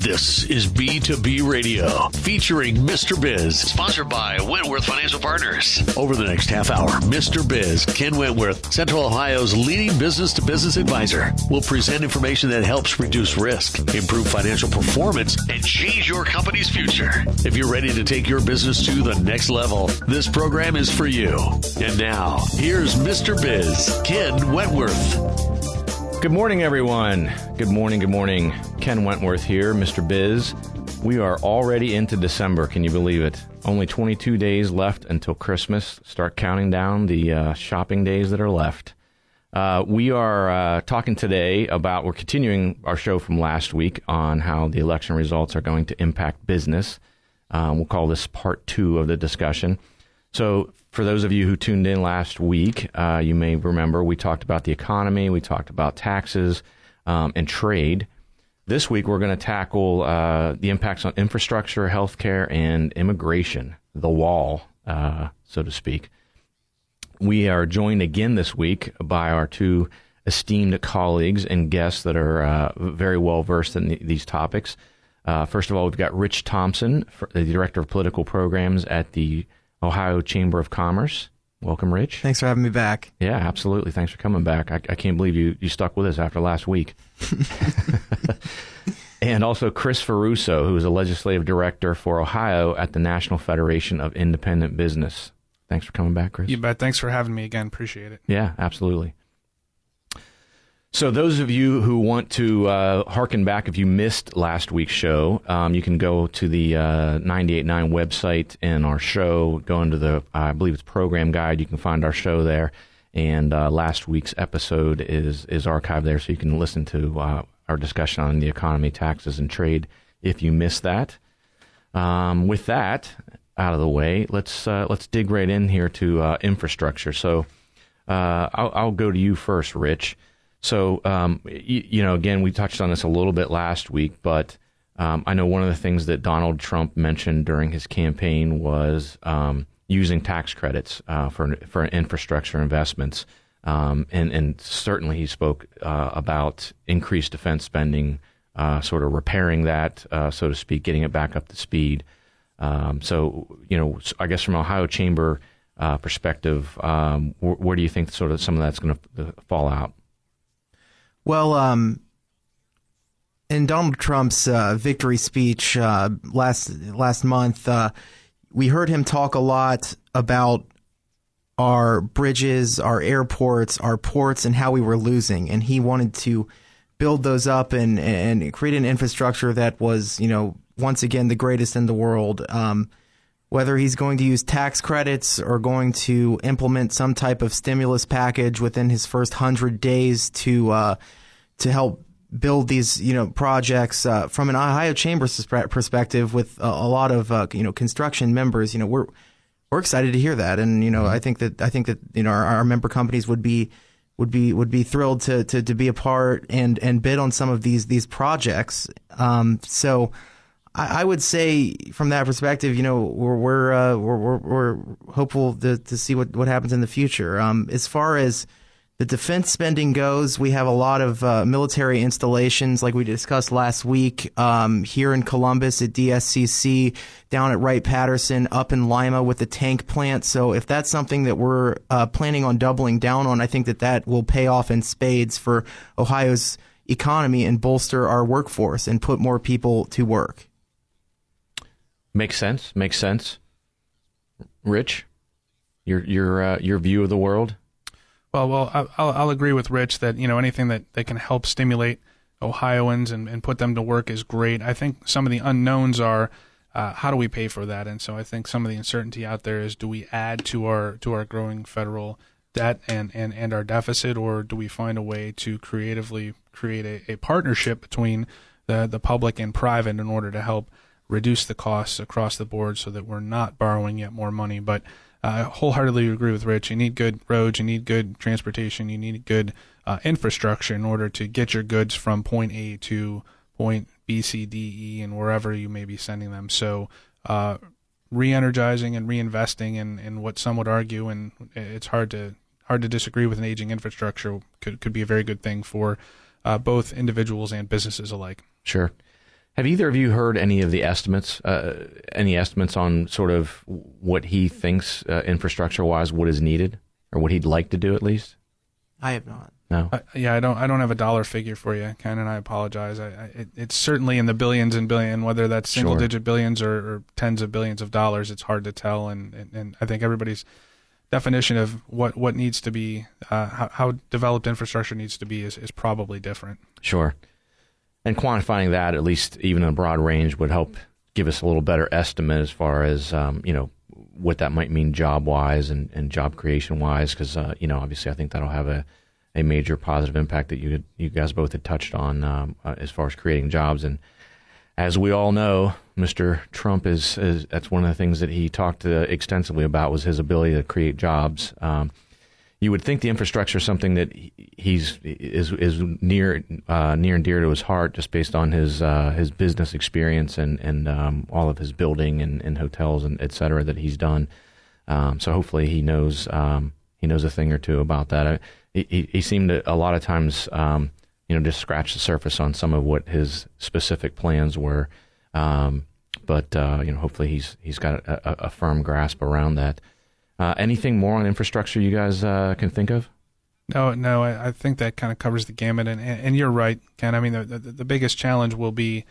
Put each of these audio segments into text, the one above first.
This is B2B Radio, featuring Mr. Biz, sponsored by Wentworth Financial Partners. Over the next half hour, Mr. Biz, Ken Wentworth, Central Ohio's leading business-to-business advisor, will present information that helps reduce risk, improve financial performance, and change your company's future. If you're ready to take your business to the next level, this program is for you. And now, here's Mr. Biz, Ken Wentworth. Good morning, everyone. Good morning, good morning. Ken Wentworth here, Mr. Biz. We are already into December. Can you believe it? Only 22 days left until Christmas. Start counting down the shopping days that are left. We are talking today about, we're continuing our show from last week on how the election results are going to impact business. We'll call this part two of the discussion. So for those of you who tuned in last week, you may remember we talked about the economy, we talked about taxes and trade. This week, we're going to tackle the impacts on infrastructure, healthcare, and immigration, the wall, so to speak. We are joined again this week by our two esteemed colleagues and guests that are very well versed in these topics. First of all, we've got Rich Thompson, the Director of Political Programs at the Ohio Chamber of Commerce. Welcome, Rich. Thanks for having me back. Yeah, absolutely. Thanks for coming back. I can't believe you stuck with us after last week. And also Chris Ferruso, who is a legislative director for Ohio at the National Federation of Independent Business. Thanks for coming back, Chris. You bet. Thanks for having me again. Appreciate it. Yeah, absolutely. So those of you who want to hearken back, if you missed last week's show, you can go to the 98.9 website and our show, go into the, I believe it's program guide. You can find our show there. And last week's episode is archived there, so you can listen to our discussion on the economy, taxes, and trade if you missed that. With that out of the way, let's dig right in here to infrastructure. So I'll go to you first, Rich. So, you know, again, we touched on this a little bit last week, but I know one of the things that Donald Trump mentioned during his campaign was using tax credits for infrastructure investments. And certainly he spoke about increased defense spending, sort of repairing that, so to speak, getting it back up to speed. So, you know, I guess from Ohio Chamber perspective, where do you think sort of some of that's going to fall out? Well, in Donald Trump's victory speech last month, we heard him talk a lot about our bridges, our airports, our ports, and how we were losing. And he wanted to build those up and create an infrastructure that was, you know, once again, the greatest in the world. Whether he's going to use tax credits or going to implement some type of stimulus package within his first 100 days to help build these, you know, projects from an Ohio Chamber perspective with a lot of you know, construction members, you know, we're excited to hear that, and you know, I think that you know, our member companies would be thrilled to be a part and bid on some of these projects. So. I would say, from that perspective, you know, we're hopeful to see what happens in the future. As far as the defense spending goes, we have a lot of military installations, like we discussed last week, here in Columbus at DSCC, down at Wright-Patterson, up in Lima with the tank plant. So if that's something that we're planning on doubling down on, I think that will pay off in spades for Ohio's economy and bolster our workforce and put more people to work. Makes sense. Rich, your view of the world? Well, I'll agree with Rich that, you know, anything that can help stimulate Ohioans and put them to work is great. I think some of the unknowns are how do we pay for that? And so I think some of the uncertainty out there is, do we add to our growing federal debt and our deficit, or do we find a way to creatively create a partnership between the public and private in order to help reduce the costs across the board so that we're not borrowing yet more money? But I wholeheartedly agree with Rich. You need good roads, you need good transportation, you need good infrastructure in order to get your goods from point A to point B, C, D, E, and wherever you may be sending them. So re-energizing and reinvesting in what some would argue, and it's hard to disagree with, an aging infrastructure could be a very good thing for both individuals and businesses alike. Sure. Have either of you heard any of the estimates? Any estimates on sort of what he thinks infrastructure-wise, what is needed, or what he'd like to do at least? I have not. No. I don't have a dollar figure for you, Ken, and I apologize. It's certainly in the billions and billion, whether that's single-digit billions or tens of billions of dollars. It's hard to tell, and I think everybody's definition of what needs to be, how developed infrastructure needs to be is probably different. Sure. And quantifying that, at least even in a broad range, would help give us a little better estimate as far as, what that might mean job-wise and job creation-wise, because, obviously I think that'll have a major positive impact that you guys both had touched on as far as creating jobs. And as we all know, Mr. Trump is that's one of the things that he talked extensively about, was his ability to create jobs. You would think the infrastructure is something that is near and dear to his heart, just based on his business experience and all of his building and hotels and et cetera that he's done. So hopefully he knows a thing or two about that. He seemed to, a lot of times, just scratch the surface on some of what his specific plans were. But hopefully he's got a firm grasp around that. Anything more on infrastructure you guys can think of? No, I think that kind of covers the gamut. And you're right, Ken. I mean, the biggest challenge will be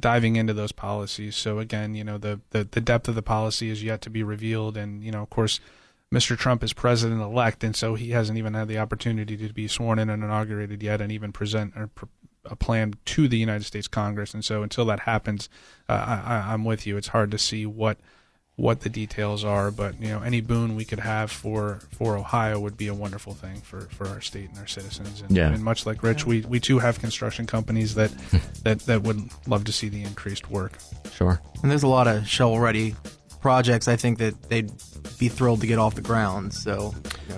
diving into those policies. So again, the depth of the policy is yet to be revealed. And, of course, Mr. Trump is president-elect, and so he hasn't even had the opportunity to be sworn in and inaugurated yet and even present a plan to the United States Congress. And so until that happens, I'm with you. It's hard to see what the details are, but any boon we could have for Ohio would be a wonderful thing for our state and our citizens. And much like Rich, we too have construction companies that would love to see the increased work. Sure. And there's a lot of shovel-ready projects, I think, that they'd be thrilled to get off the ground. So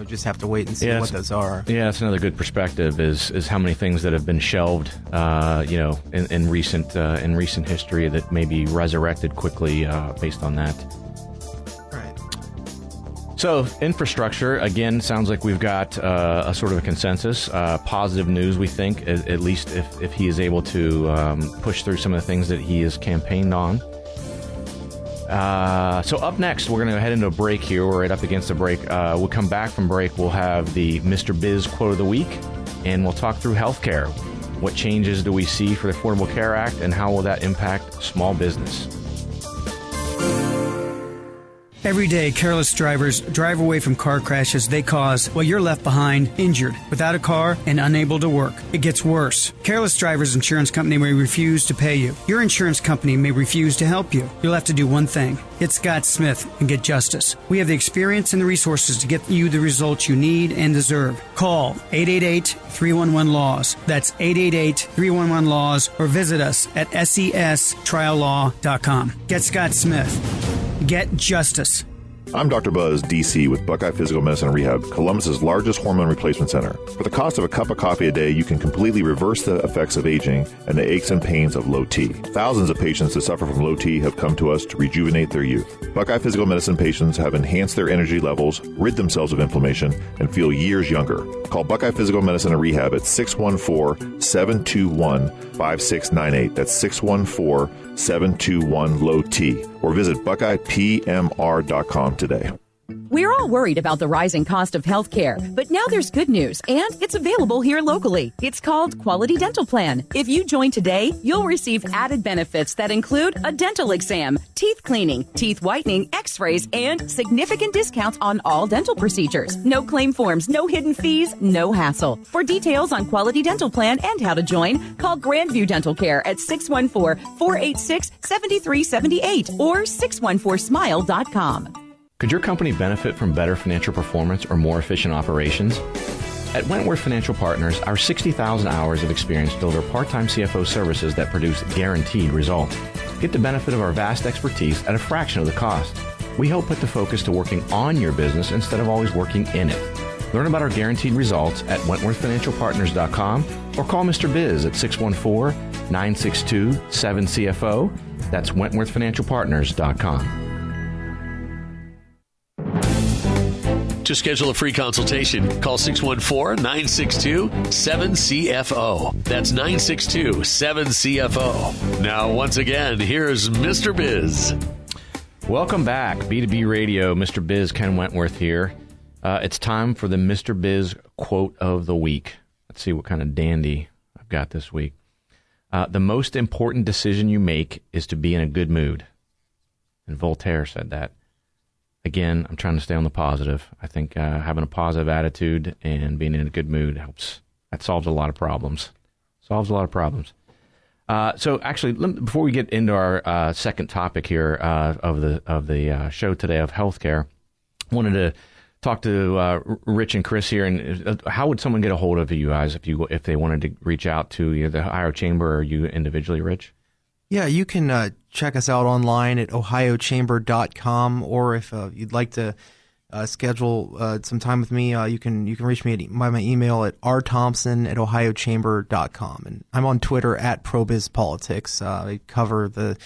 just have to wait and see what those are. Yeah, that's another good perspective is how many things that have been shelved, in recent history that may be resurrected quickly based on that. So infrastructure, again, sounds like we've got a sort of a consensus, positive news, we think, at least if he is able to push through some of the things that he has campaigned on. So up next, we're going to head into a break here. We're right up against the break. We'll come back from break. We'll have the Mr. Biz quote of the week, and we'll talk through healthcare. What changes do we see for the Affordable Care Act, and how will that impact small business? Every day, careless drivers drive away from car crashes they cause while you're left behind, injured, without a car, and unable to work. It gets worse. Careless drivers' insurance company may refuse to pay you. Your insurance company may refuse to help you. You'll have to do one thing. Get Scott Smith and get justice. We have the experience and the resources to get you the results you need and deserve. Call 888-311-LAWS. That's 888-311-LAWS, or visit us at sestriallaw.com. Get Scott Smith. Get justice. I'm Dr. Buzz, D.C., with Buckeye Physical Medicine Rehab, Columbus's largest hormone replacement center. For the cost of a cup of coffee a day, you can completely reverse the effects of aging and the aches and pains of low T. Thousands of patients that suffer from low T have come to us to rejuvenate their youth. Buckeye Physical Medicine patients have enhanced their energy levels, rid themselves of inflammation, and feel years younger. Call Buckeye Physical Medicine and Rehab at 614-721-5698. That's 614-721-LOW-T. Or visit BuckeyePMR.com today. We're all worried about the rising cost of health care, but now there's good news, and it's available here locally. It's called Quality Dental Plan. If you join today, you'll receive added benefits that include a dental exam, teeth cleaning, teeth whitening, x-rays, and significant discounts on all dental procedures. No claim forms, no hidden fees, no hassle. For details on Quality Dental Plan and how to join, call Grandview Dental Care at 614-486-7378 or 614smile.com. Could your company benefit from better financial performance or more efficient operations? At Wentworth Financial Partners, our 60,000 hours of experience deliver part-time CFO services that produce guaranteed results. Get the benefit of our vast expertise at a fraction of the cost. We help put the focus to working on your business instead of always working in it. Learn about our guaranteed results at wentworthfinancialpartners.com or call Mr. Biz at 614-962-7CFO. That's wentworthfinancialpartners.com. To schedule a free consultation, call 614-962-7CFO. That's 962-7CFO. Now, once again, here's Mr. Biz. Welcome back, B2B Radio. Mr. Biz, Ken Wentworth here. It's time for the Mr. Biz quote of the week. Let's see what kind of dandy I've got this week. The most important decision you make is to be in a good mood. And Voltaire said that. Again, I'm trying to stay on the positive. I think having a positive attitude and being in a good mood helps. That solves a lot of problems. So actually, before we get into our second topic here of the show today of healthcare, I wanted to talk to Rich and Chris here. And how would someone get a hold of you guys if they wanted to reach out to either the Ohio Chamber or you individually, Rich? Yeah, you can check us out online at ohiochamber.com, or if you'd like to schedule some time with me, you can reach me by my email at rthompson@ohiochamber.com. And I'm on Twitter at ProBizPolitics. I cover the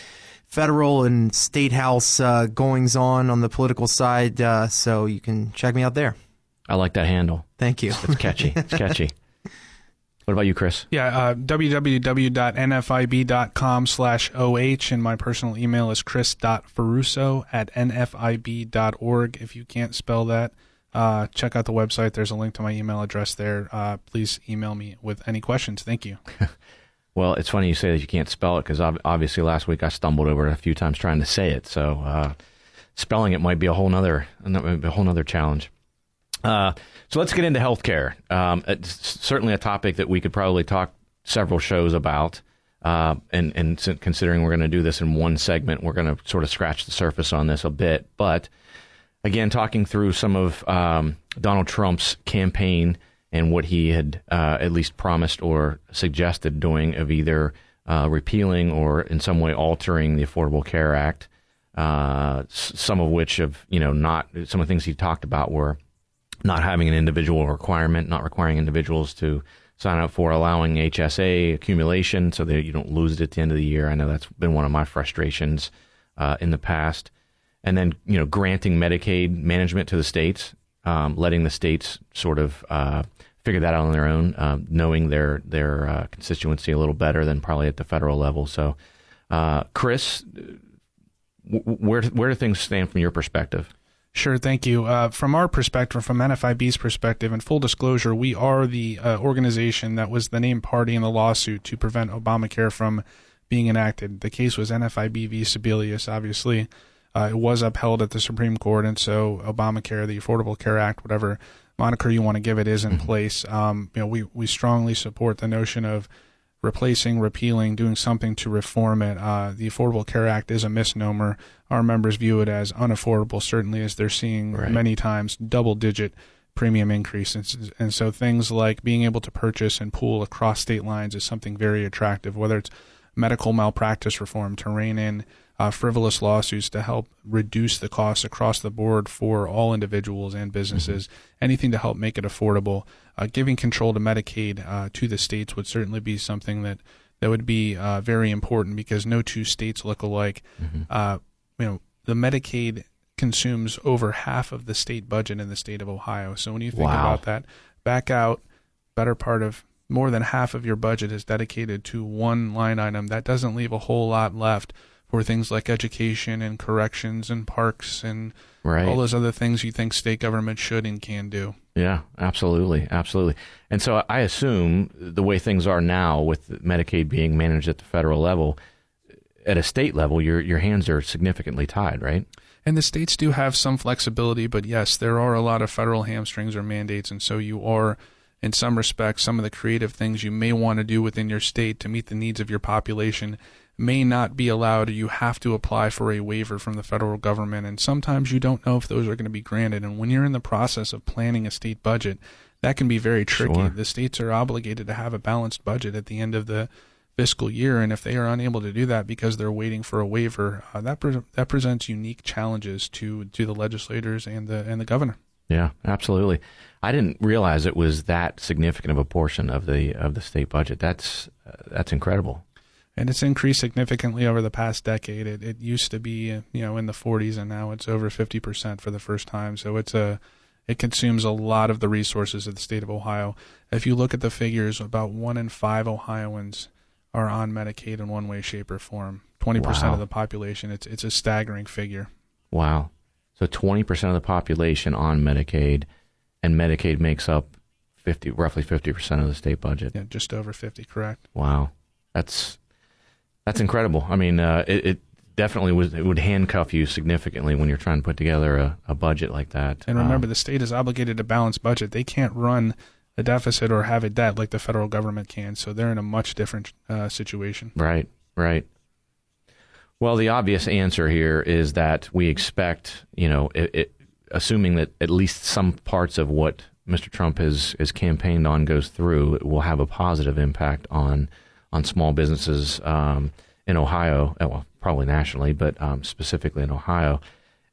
federal and state house goings on the political side, so you can check me out there. I like that handle. Thank you. It's catchy. It's catchy. What about you, Chris? Yeah, www.nfib.com/OH, and my personal email is chris.ferruso@nfib.org. If you can't spell that, check out the website. There's a link to my email address there. Please email me with any questions. Thank you. Well, it's funny you say that you can't spell it, because obviously last week I stumbled over it a few times trying to say it. So spelling it might be a whole nother challenge. So let's get into healthcare. It's certainly a topic that we could probably talk several shows about. And considering we're going to do this in one segment, we're going to sort of scratch the surface on this a bit. But again, talking through some of Donald Trump's campaign and what he had at least promised or suggested doing of either repealing or in some way altering the Affordable Care Act, some of which have, some of the things he talked about were not having an individual requirement, not requiring individuals to sign up for, allowing HSA accumulation so that you don't lose it at the end of the year. I know that's been one of my frustrations in the past. And then, granting Medicaid management to the states, letting the states sort of figure that out on their own, knowing their constituency a little better than probably at the federal level. So, Chris, where do things stand from your perspective? Sure, thank you. From our perspective, from NFIB's perspective, and full disclosure, we are the organization that was the named party in the lawsuit to prevent Obamacare from being enacted. The case was NFIB v. Sebelius, obviously. It was upheld at the Supreme Court, and so Obamacare, the Affordable Care Act, whatever moniker you want to give it, is in place. We strongly support the notion of replacing, repealing, doing something to reform it. The Affordable Care Act is a misnomer. Our members view it as unaffordable, certainly, as they're seeing many times double-digit premium increases. And so things like being able to purchase and pool across state lines is something very attractive, whether it's medical malpractice reform to rein in frivolous lawsuits to help reduce the costs across the board for all individuals and businesses, anything to help make it affordable. Giving control to Medicaid to the states would certainly be something that would be very important, because no two states look alike. The Medicaid consumes over half of the state budget in the state of Ohio. So when you think about that, back out, better part of more than half of your budget is dedicated to one line item. That doesn't leave a whole lot left for things like education and corrections and parks and all those other things you think state government should and can do. Yeah, absolutely. Absolutely. And so I assume the way things are now, with Medicaid being managed at the federal level, at a state level, your hands are significantly tied, right? And the states do have some flexibility, but yes, there are a lot of federal hamstrings or mandates. And so you are, in some respects, some of the creative things you may want to do within your state to meet the needs of your population may not be allowed. You have to apply for a waiver from the federal government, and sometimes you don't know if those are going to be granted. And when you're in the process of planning a state budget, that can be very tricky. Sure. The states are obligated to have a balanced budget at the end of the fiscal year, and if they are unable to do that because they're waiting for a waiver, that presents unique challenges to the legislators and the governor. Yeah, absolutely. I didn't realize it was that significant of a portion of the state budget. That's incredible. And it's increased significantly over the past decade. It used to be, in the 40s, and now it's over 50% for the first time. So it's a It consumes a lot of the resources of the state of Ohio. If you look at the figures, about 1 in 5 Ohioans are on Medicaid in one way, shape, or form. 20% of the population. It's a staggering figure. Wow. So 20% of the population on Medicaid, and Medicaid makes up roughly 50% of the state budget. Yeah, just over 50, correct. Wow. That's incredible. I mean, it definitely would handcuff you significantly when you're trying to put together a budget like that. And remember, the state is obligated to balance budget. They can't run a deficit or have a debt like the federal government can, so they're in a much different situation. Right, right. Well, the obvious answer here is that we expect, assuming that at least some parts of what Mr. Trump has campaigned on goes through, it will have a positive impact on small businesses in Ohio, well, probably nationally, but specifically in Ohio.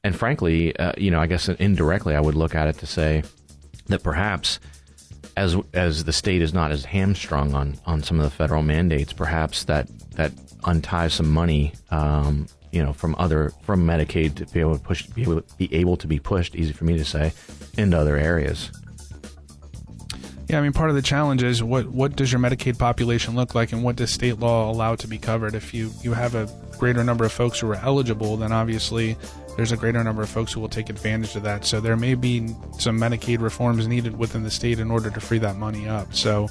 And frankly, I guess indirectly, I would look at it to say that perhaps as the state is not as hamstrung on some of the federal mandates, perhaps that unties some money, from Medicaid to be able to be pushed, easy for me to say, into other areas. Yeah, I mean, part of the challenge is what does your Medicaid population look like, and what does state law allow to be covered? If you have a greater number of folks who are eligible, then obviously there's a greater number of folks who will take advantage of that. So there may be some Medicaid reforms needed within the state in order to free that money up. So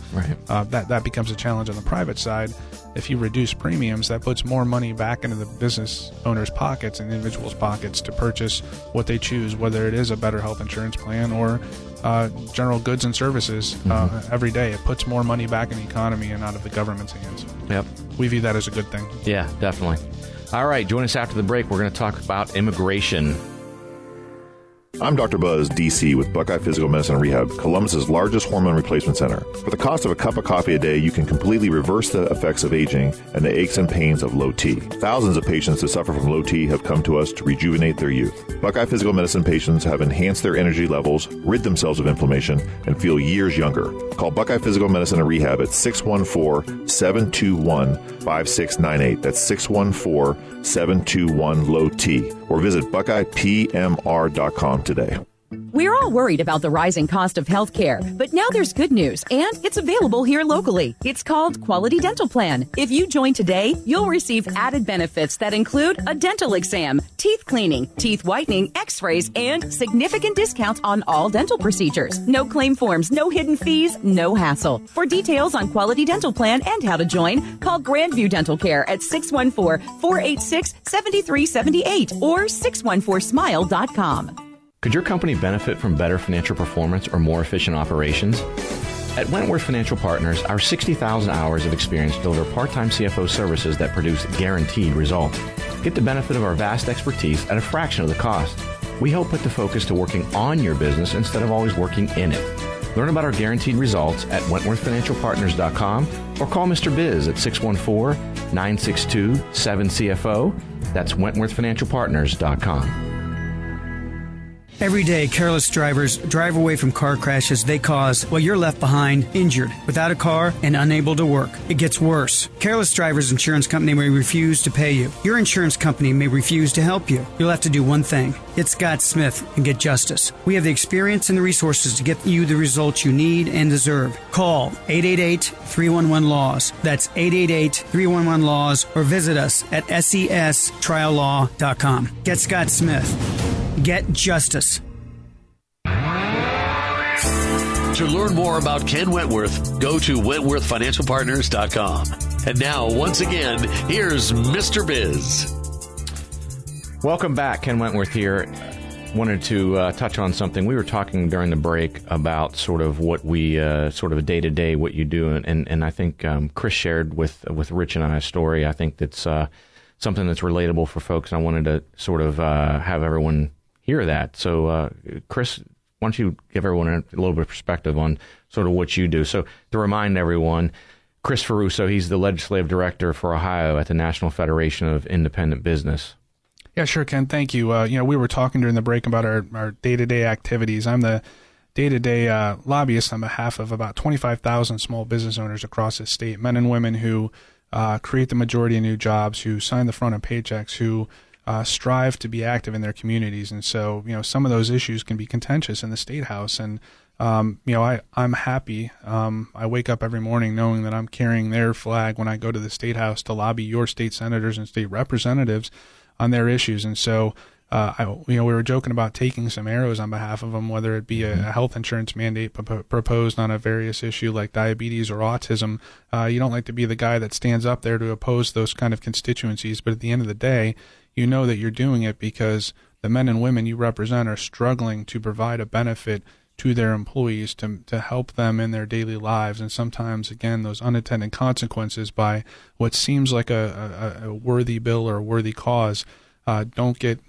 that becomes a challenge on the private side. If you reduce premiums, that puts more money back into the business owners' pockets and individuals' pockets to purchase what they choose, whether it is a better health insurance plan or general goods and services every day. It puts more money back in the economy and out of the government's hands. Yep. We view that as a good thing. Yeah, definitely. All right, join us after the break. We're going to talk about immigration. I'm Dr. Buzz, D.C., with Buckeye Physical Medicine and Rehab, Columbus's largest hormone replacement center. For the cost of a cup of coffee a day, you can completely reverse the effects of aging and the aches and pains of low T. Thousands of patients that suffer from low T have come to us to rejuvenate their youth. Buckeye Physical Medicine patients have enhanced their energy levels, rid themselves of inflammation, and feel years younger. Call Buckeye Physical Medicine and Rehab at 614-721-5698. That's 614-721-LOW-T. Or visit BuckeyePMR.com today. We're all worried about the rising cost of health care, but now there's good news, and it's available here locally. It's called Quality Dental Plan. If you join today, you'll receive added benefits that include a dental exam, teeth cleaning, teeth whitening, x-rays, and significant discounts on all dental procedures. No claim forms, no hidden fees, no hassle. For details on Quality Dental Plan and how to join, call Grandview Dental Care at 614-486-7378 or 614smile.com. Could your company benefit from better financial performance or more efficient operations? At Wentworth Financial Partners, our 60,000 hours of experience deliver part-time CFO services that produce guaranteed results. Get the benefit of our vast expertise at a fraction of the cost. We help put the focus to working on your business instead of always working in it. Learn about our guaranteed results at wentworthfinancialpartners.com or call Mr. Biz at 614-962-7CFO. That's wentworthfinancialpartners.com. Every day, careless drivers drive away from car crashes they cause while you're left behind, injured, without a car, and unable to work. It gets worse. Careless drivers' insurance company may refuse to pay you. Your insurance company may refuse to help you. You'll have to do one thing. Get Scott Smith and get justice. We have the experience and the resources to get you the results you need and deserve. Call 888-311-LAWS. That's 888-311-LAWS, or visit us at sestriallaw.com. Get Scott Smith. Get justice. To learn more about Ken Wentworth, go to wentworthfinancialpartners.com. And now, once again, here's Mr. Biz. Welcome back. Ken Wentworth here. Wanted to touch on something. We were talking during the break about sort of what we, sort of a day-to-day, what you do. And I think Chris shared with Rich and I a story. I think that's something that's relatable for folks. And I wanted to sort of have everyone hear that. So, Chris, why don't you give everyone a little bit of perspective on sort of what you do? So, to remind everyone, Chris Ferruso, he's the legislative director for Ohio at the National Federation of Independent Business. Yeah, sure, Ken. Thank you. We were talking during the break about our day-to-day activities. I'm the day-to-day lobbyist on behalf of about 25,000 small business owners across the state, men and women who create the majority of new jobs, who sign the front of paychecks, who strive to be active in their communities. And so, you know, some of those issues can be contentious in the state house. And, you know, I'm happy. I wake up every morning knowing that I'm carrying their flag when I go to the state house to lobby your state senators and state representatives on their issues. And so, we were joking about taking some arrows on behalf of them, whether it be a health insurance mandate proposed on a various issue like diabetes or autism. You don't like to be the guy that stands up there to oppose those kind of constituencies. But at the end of the day, you know that you're doing it because the men and women you represent are struggling to provide a benefit to their employees to help them in their daily lives. And sometimes, again, those unintended consequences by what seems like a worthy bill or a worthy cause don't get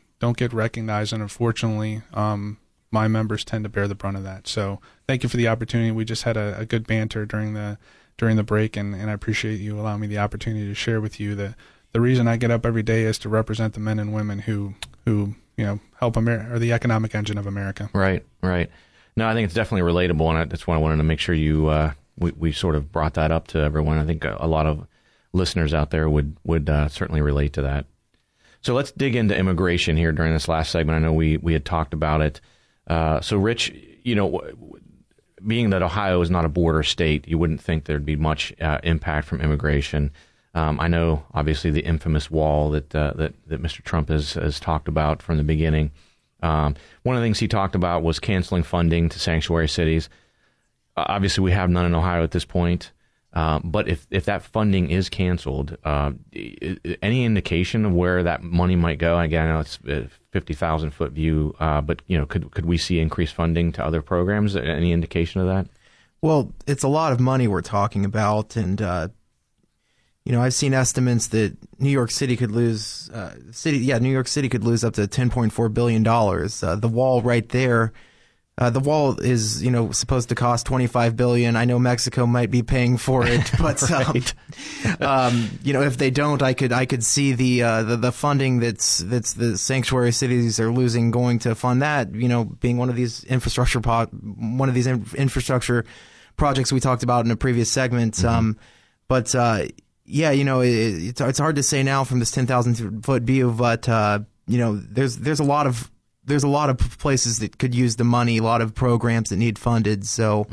recognized. And unfortunately, my members tend to bear the brunt of that. So thank you for the opportunity. We just had a good banter during the break, and I appreciate you allowing me the opportunity to share with you the reason I get up every day is to represent the men and women who you know, help America, or the economic engine of America. Right, right. No, I think it's definitely relatable, and that's why I wanted to make sure you we sort of brought that up to everyone. I think a lot of listeners out there would certainly relate to that. So let's dig into immigration here during this last segment. I know we had talked about it. So, Rich, you know, being that Ohio is not a border state, you wouldn't think there'd be much impact from immigration. I know, obviously, the infamous wall that Mr. Trump has talked about from the beginning. One of the things he talked about was canceling funding to sanctuary cities. Obviously, we have none in Ohio at this point. But if that funding is canceled, any indication of where that money might go? Again, I know it's a 50,000-foot view, but you know, could we see increased funding to other programs? Any indication of that? Well, it's a lot of money we're talking about, and you know, I've seen estimates that New York City could lose up to $10.4 billion. The wall right there. The wall is, you know, supposed to cost $25 billion. I know Mexico might be paying for it, but you know, if they don't, I could see the funding that's the sanctuary cities are losing going to fund that. You know, being one of these infrastructure projects we talked about in a previous segment. Mm-hmm. Yeah, you know, it's hard to say now from this 10,000-foot view, but you know, there's a lot of. There's a lot of places that could use the money, a lot of programs that need funded. So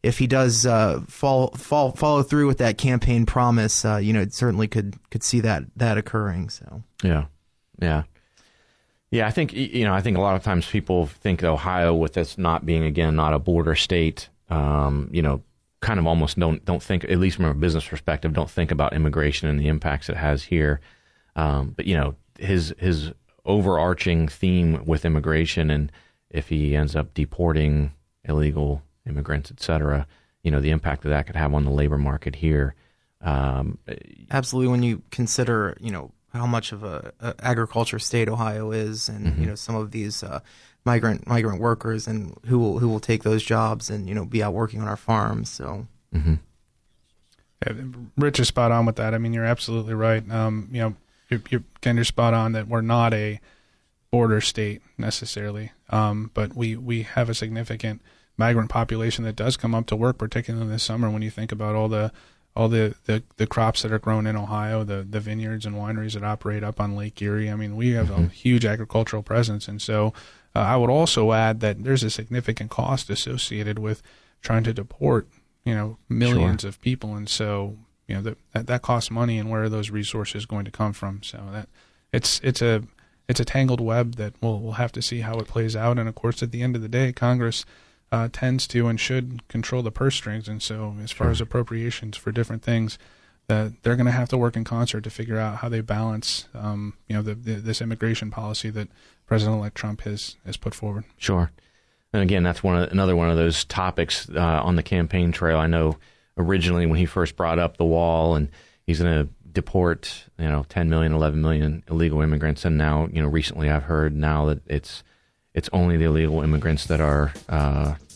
if he does follow through with that campaign promise, you know, it certainly could see that occurring. So yeah. I think a lot of times people think Ohio, with us not being, again, not a border state, you know, kind of almost don't think, at least from a business perspective, don't think about immigration and the impacts it has here. But you know, his overarching theme with immigration, and if he ends up deporting illegal immigrants, etc., you know, the impact that that could have on the labor market here. Absolutely. When you consider, you know, how much of a agriculture state Ohio is, and you know, some of these migrant workers, and who will take those jobs and, you know, be out working on our farms. So yeah, Rich is spot on with that. I mean, you're absolutely right. You know, you're spot on that we're not a border state necessarily, but we have a significant migrant population that does come up to work, particularly this summer. When you think about all the crops that are grown in Ohio, the vineyards and wineries that operate up on Lake Erie, I mean, we have a huge agricultural presence. And so I would also add that there's a significant cost associated with trying to deport, you know, millions of people. And so, you know, that costs money, and where are those resources going to come from? So that it's a tangled web that we'll have to see how it plays out. And of course, at the end of the day, Congress tends to and should control the purse strings. And so, as far as appropriations for different things, that they're going to have to work in concert to figure out how they balance, you know, this immigration policy that President-elect Trump has put forward. Sure. And again, that's another one of those topics on the campaign trail. I know. Originally, when he first brought up the wall, and he's going to deport, you know, 10 million, 11 million illegal immigrants, and now, you know, recently I've heard now that it's only the illegal immigrants that are,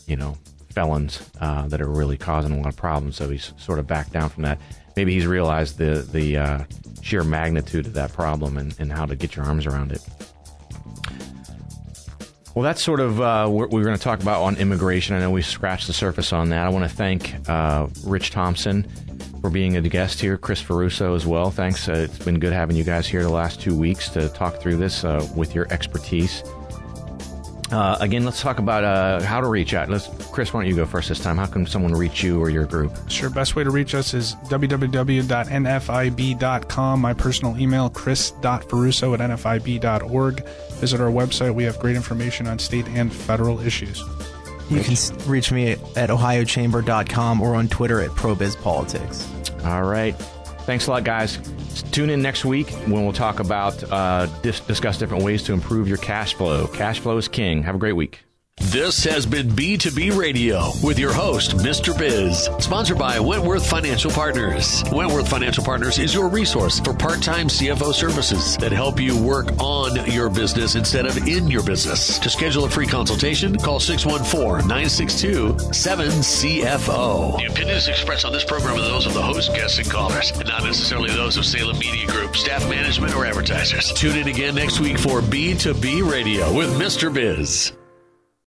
you know, felons that are really causing a lot of problems. So he's sort of backed down from that. Maybe he's realized the sheer magnitude of that problem and how to get your arms around it. Well, that's sort of what we're going to talk about on immigration. I know we scratched the surface on that. I want to thank Rich Thompson for being a guest here, Chris Ferruso as well. Thanks. It's been good having you guys here the last 2 weeks to talk through this with your expertise. Again, let's talk about how to reach out. Chris, why don't you go first this time? How can someone reach you or your group? Sure. Best way to reach us is www.nfib.com. My personal email, chris.ferruso@nfib.org. Visit our website. We have great information on state and federal issues. You can reach me at ohiochamber.com or on Twitter at ProBizPolitics. All right. Thanks a lot, guys. Tune in next week when we'll talk about, discuss different ways to improve your cash flow. Cash flow is king. Have a great week. This has been B2B Radio with your host, Mr. Biz, sponsored by Wentworth Financial Partners. Wentworth Financial Partners is your resource for part-time CFO services that help you work on your business instead of in your business. To schedule a free consultation, call 614-962-7CFO. The opinions expressed on this program are those of the host, guests, and callers, and not necessarily those of Salem Media Group, staff management, or advertisers. Tune in again next week for B2B Radio with Mr. Biz.